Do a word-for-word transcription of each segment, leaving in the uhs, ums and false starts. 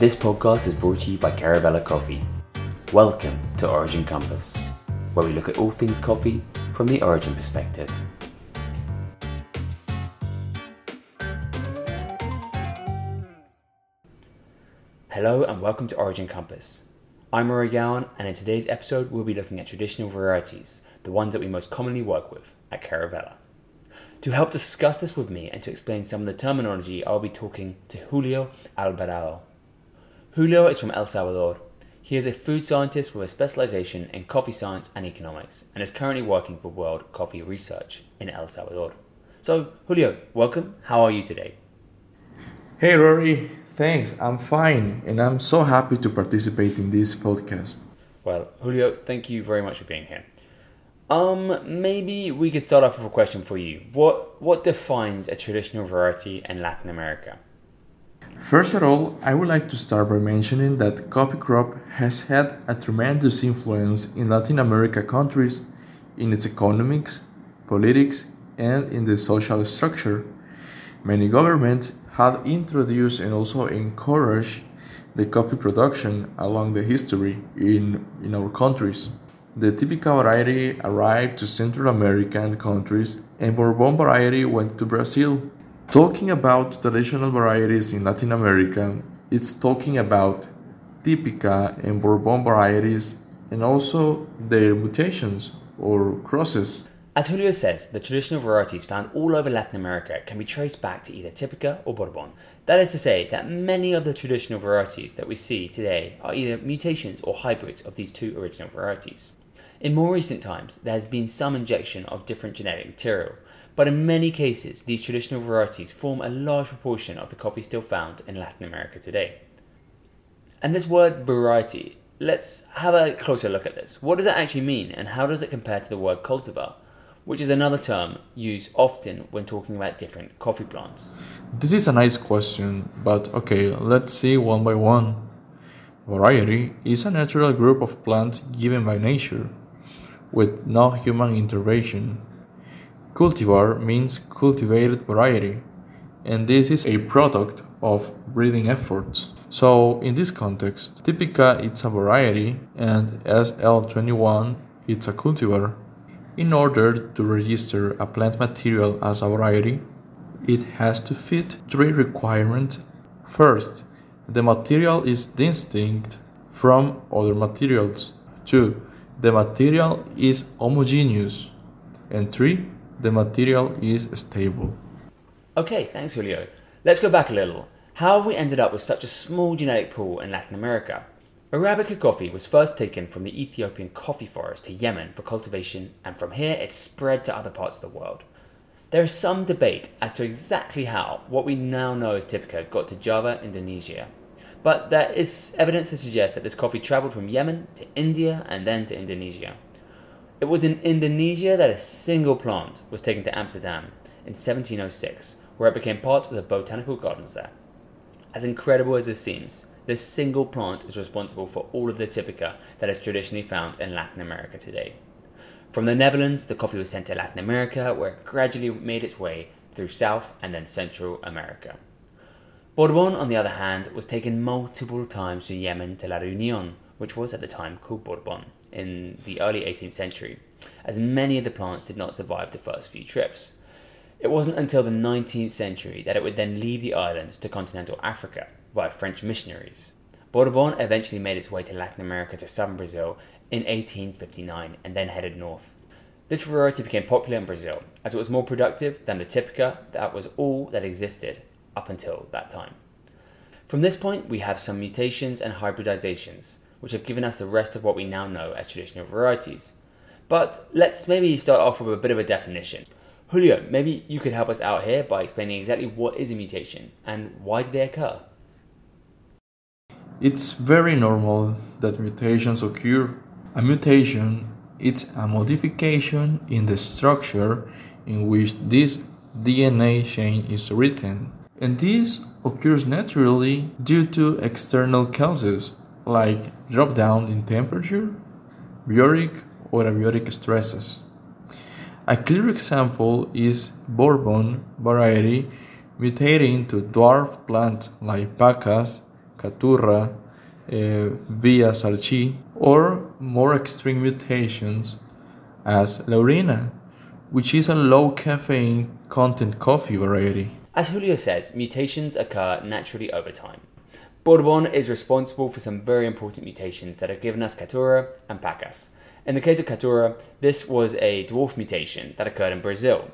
This podcast is brought to you by Caravela Coffee. Welcome to Origin Compass, where we look at all things coffee from the origin perspective. Hello and welcome to Origin Compass. I'm Rui Gowan, and in today's episode we'll be looking at traditional varieties, the ones that we most commonly work with at Caravela. To help discuss this with me and to explain some of the terminology, I'll be talking to Julio Albarado. Julio is from El Salvador. He is a food scientist with a specialization in coffee science and economics, and is currently working for World Coffee Research in El Salvador. So, Julio, welcome. How are you today? Hey, Rory. Thanks. I'm fine, and I'm so happy to participate in this podcast. Well, Julio, thank you very much for being here. Um, maybe we could start off with a question for you. What what defines a traditional variety in Latin America? First of all, I would like to start by mentioning that the coffee crop has had a tremendous influence in Latin America countries, in its economics, politics, and in the social structure. Many governments have introduced and also encouraged the coffee production along the history in, in our countries. The Typica variety arrived to Central American countries, and Bourbon variety went to Brazil. Talking about traditional varieties in Latin America, it's talking about Typica and Bourbon varieties, and also their mutations or crosses. As Julio says, the traditional varieties found all over Latin America can be traced back to either Typica or Bourbon. That is to say that many of the traditional varieties that we see today are either mutations or hybrids of these two original varieties. In more recent times, there has been some injection of different genetic material, but in many cases, these traditional varieties form a large proportion of the coffee still found in Latin America today. And this word variety, let's have a closer look at this. What does it actually mean, and how does it compare to the word cultivar, which is another term used often when talking about different coffee plants? This is a nice question, but okay, let's see one by one. Variety is a natural group of plants given by nature, with no human intervention. Cultivar means cultivated variety, and this is a product of breeding efforts. So, in this context, Typica it's a variety and S L twenty-one it's a cultivar. In order to register a plant material as a variety, it has to fit three requirements. First, the material is distinct from other materials. Two, the material is homogeneous. And three, the material is stable. Okay, thanks Julio. Let's go back a little. How have we ended up with such a small genetic pool in Latin America? Arabica coffee was first taken from the Ethiopian coffee forest to Yemen for cultivation, and from here it spread to other parts of the world. There is some debate as to exactly how what we now know as Typica got to Java, Indonesia, but there is evidence to suggest that this coffee travelled from Yemen to India and then to Indonesia. It was in Indonesia that a single plant was taken to Amsterdam in seventeen oh six, where it became part of the botanical gardens there. As incredible as this seems, this single plant is responsible for all of the Typica that is traditionally found in Latin America today. From the Netherlands, the coffee was sent to Latin America, where it gradually made its way through South and then Central America. Bourbon, on the other hand, was taken multiple times to Yemen to La Reunion, which was at the time called Bourbon, in the early eighteenth century, as many of the plants did not survive the first few trips. It wasn't until the nineteenth century that it would then leave the island to continental Africa by French missionaries. Bourbon eventually made its way to Latin America to southern Brazil in eighteen fifty-nine and then headed north. This variety became popular in Brazil as it was more productive than the Typica that was all that existed up until that time. From this point we have some mutations and hybridizations, which have given us the rest of what we now know as traditional varieties. But let's maybe start off with a bit of a definition. Julio, maybe you could help us out here by explaining exactly what is a mutation and why do they occur? It's very normal that mutations occur. A mutation is a modification in the structure in which this D N A chain is written. And this occurs naturally due to external causes, like drop down in temperature, biotic or abiotic stresses. A clear example is Bourbon variety mutating to dwarf plants like Pacas, Caturra, uh, Villa Sarchi, or more extreme mutations as Laurina, which is a low caffeine content coffee variety. As Julio says, mutations occur naturally over time. Bourbon is responsible for some very important mutations that have given us Caturra and Pacas. In the case of Caturra, this was a dwarf mutation that occurred in Brazil.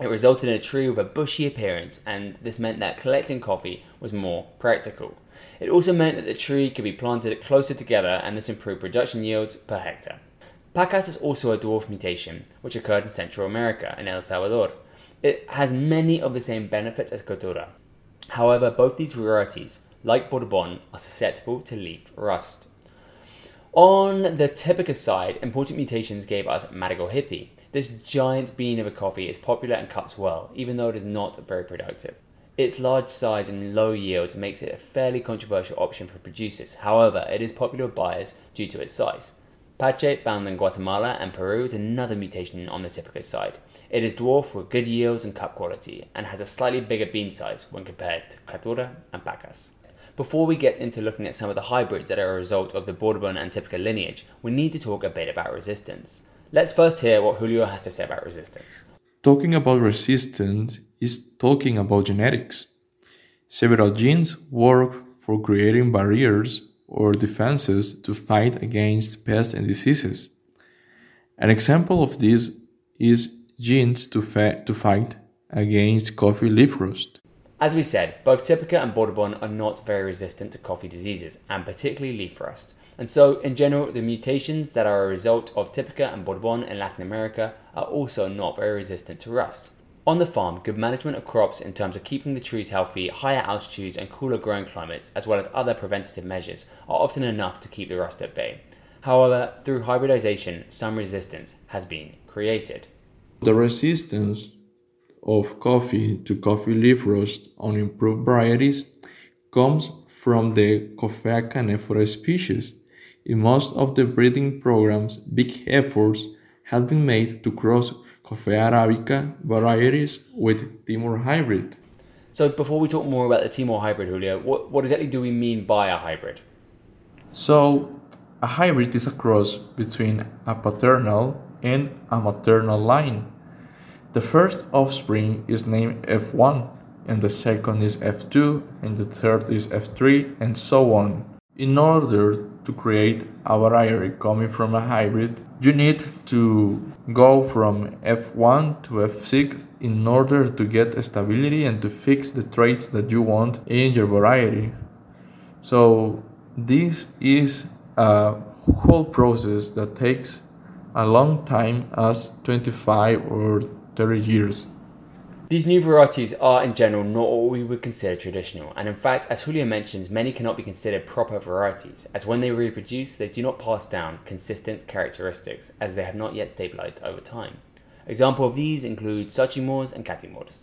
It resulted in a tree with a bushy appearance, and this meant that collecting coffee was more practical. It also meant that the tree could be planted closer together, and this improved production yields per hectare. Pacas is also a dwarf mutation, which occurred in Central America, in El Salvador. It has many of the same benefits as Caturra. However, both these varieties, like Bourbon, are susceptible to leaf rust. On the Typica side, important mutations gave us Maragogipe. This giant bean of a coffee is popular and cuts well, even though it is not very productive. Its large size and low yields makes it a fairly controversial option for producers. However, it is popular with buyers due to its size. Pache, found in Guatemala and Peru, is another mutation on the Typica side. It is dwarf with good yields and cup quality, and has a slightly bigger bean size when compared to Caturra and Pacas. Before we get into looking at some of the hybrids that are a result of the Bourbon and Typica lineage, we need to talk a bit about resistance. Let's first hear what Julio has to say about resistance. Talking about resistance is talking about genetics. Several genes work for creating barriers or defenses to fight against pests and diseases. An example of this is genes to, fa- to fight against coffee leaf rust. As we said, both Typica and Bourbon are not very resistant to coffee diseases, and particularly leaf rust. And so, in general, the mutations that are a result of Typica and Bourbon in Latin America are also not very resistant to rust. On the farm, good management of crops in terms of keeping the trees healthy, higher altitudes and cooler growing climates, as well as other preventative measures, are often enough to keep the rust at bay. However, through hybridization, some resistance has been created. The resistance of coffee to coffee leaf rust on improved varieties comes from the Coffea canephora species. In most of the breeding programs, big efforts have been made to cross Coffea arabica varieties with Timor hybrid. So before we talk more about the Timor hybrid, Julio, what, what exactly do we mean by a hybrid? So a hybrid is a cross between a paternal and a maternal line. The first offspring is named F one, and the second is F two, and the third is F three, and so on. In order to create a variety coming from a hybrid, you need to go from F one to F six in order to get stability and to fix the traits that you want in your variety. So this is a whole process that takes a long time, as twenty-five or thirty years. These new varieties are in general not what we would consider traditional, and in fact, as Julio mentions, many cannot be considered proper varieties, as when they reproduce, they do not pass down consistent characteristics, as they have not yet stabilized over time. Examples of these include Sachimors and Catimors.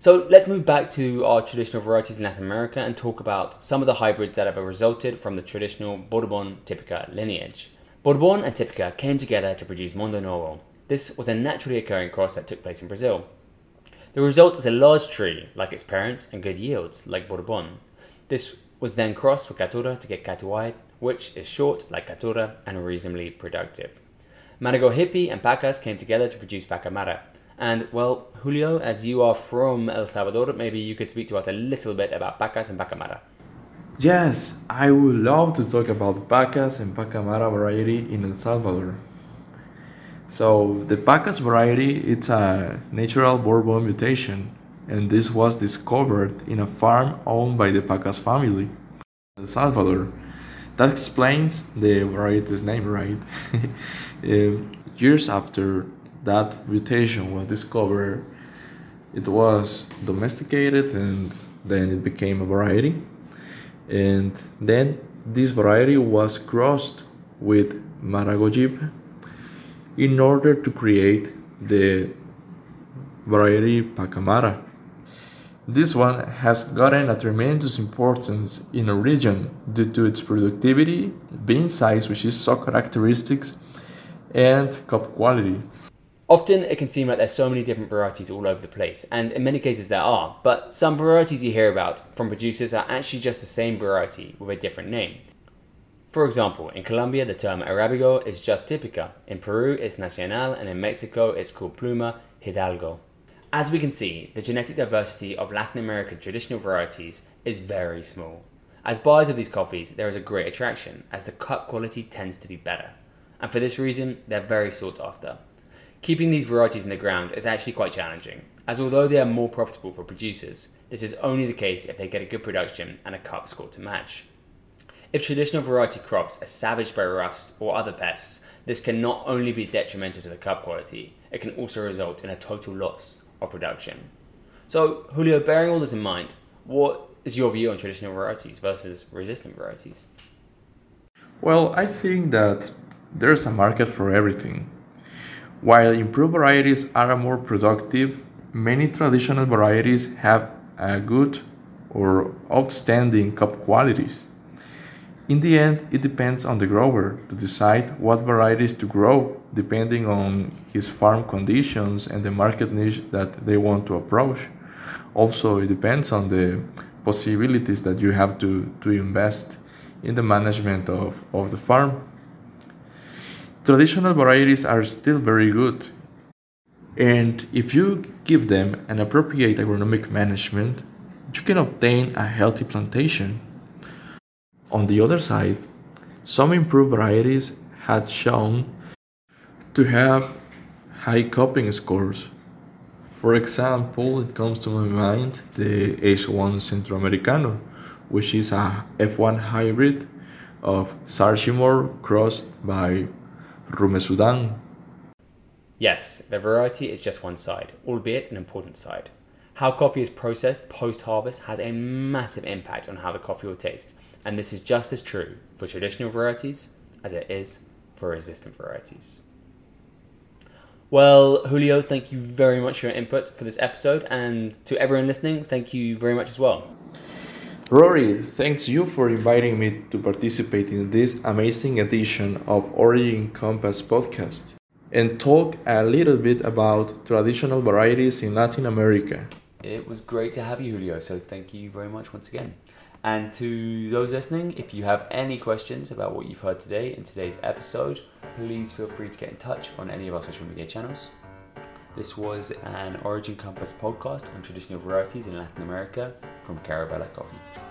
So let's move back to our traditional varieties in Latin America and talk about some of the hybrids that have resulted from the traditional Bourbon Typica lineage. Bourbon and Typica came together to produce Mundo Novo. This was a naturally occurring cross that took place in Brazil. The result is a large tree, like its parents, and good yields, like Bourbon. This was then crossed with Caturra to get Catuaí, which is short, like Caturra, and reasonably productive. Maragogipe and Pacas came together to produce Pacamara. And, well, Julio, as you are from El Salvador, maybe you could speak to us a little bit about Pacas and Pacamara. Yes, I would love to talk about Pacas and Pacamara variety in El Salvador. So the Pacas variety, it's a natural Bourbon mutation, and this was discovered in a farm owned by the Pacas family in El Salvador. That explains the variety's name, right? Years after that mutation was discovered, it was domesticated and then it became a variety. And then this variety was crossed with Maragogipe in order to create the variety Pacamara. This one has gotten a tremendous importance in a region due to its productivity, bean size, which is so characteristics, and cup quality. Often it can seem like there's so many different varieties all over the place, and in many cases there are, but some varieties you hear about from producers are actually just the same variety with a different name. For example, in Colombia the term Arabigo is just Typica, in Peru it's Nacional, and in Mexico it's called Pluma Hidalgo. As we can see, the genetic diversity of Latin American traditional varieties is very small. As buyers of these coffees, there is a great attraction, as the cup quality tends to be better, and for this reason they're very sought after. Keeping these varieties in the ground is actually quite challenging, as although they are more profitable for producers, this is only the case if they get a good production and a cup score to match. If traditional variety crops are savaged by rust or other pests, this can not only be detrimental to the cup quality, it can also result in a total loss of production. So, Julio, bearing all this in mind, what is your view on traditional varieties versus resistant varieties? Well, I think that there's a market for everything. While improved varieties are more productive, many traditional varieties have a good or outstanding cup qualities. In the end, it depends on the grower to decide what varieties to grow depending on his farm conditions and the market niche that they want to approach. Also, it depends on the possibilities that you have to, to invest in the management of, of the farm. Traditional varieties are still very good, and if you give them an appropriate agronomic management, you can obtain a healthy plantation. On the other side, some improved varieties had shown to have high cupping scores. For example, it comes to my mind the H one Centroamericano, which is a F one hybrid of Sarchimor crossed by Rume Sudan. Yes, the variety is just one side, albeit an important side. How coffee is processed post-harvest has a massive impact on how the coffee will taste, and this is just as true for traditional varieties as it is for resistant varieties. Well, Julio, thank you very much for your input for this episode, and to everyone listening, thank you very much as well. Rory, thanks you for inviting me to participate in this amazing edition of Origin Compass podcast and talk a little bit about traditional varieties in Latin America. It was great to have you, Julio, so thank you very much once again. And to those listening, if you have any questions about what you've heard today in today's episode, please feel free to get in touch on any of our social media channels. This was an Origin Compass podcast on traditional varieties in Latin America from Caravela Coffee.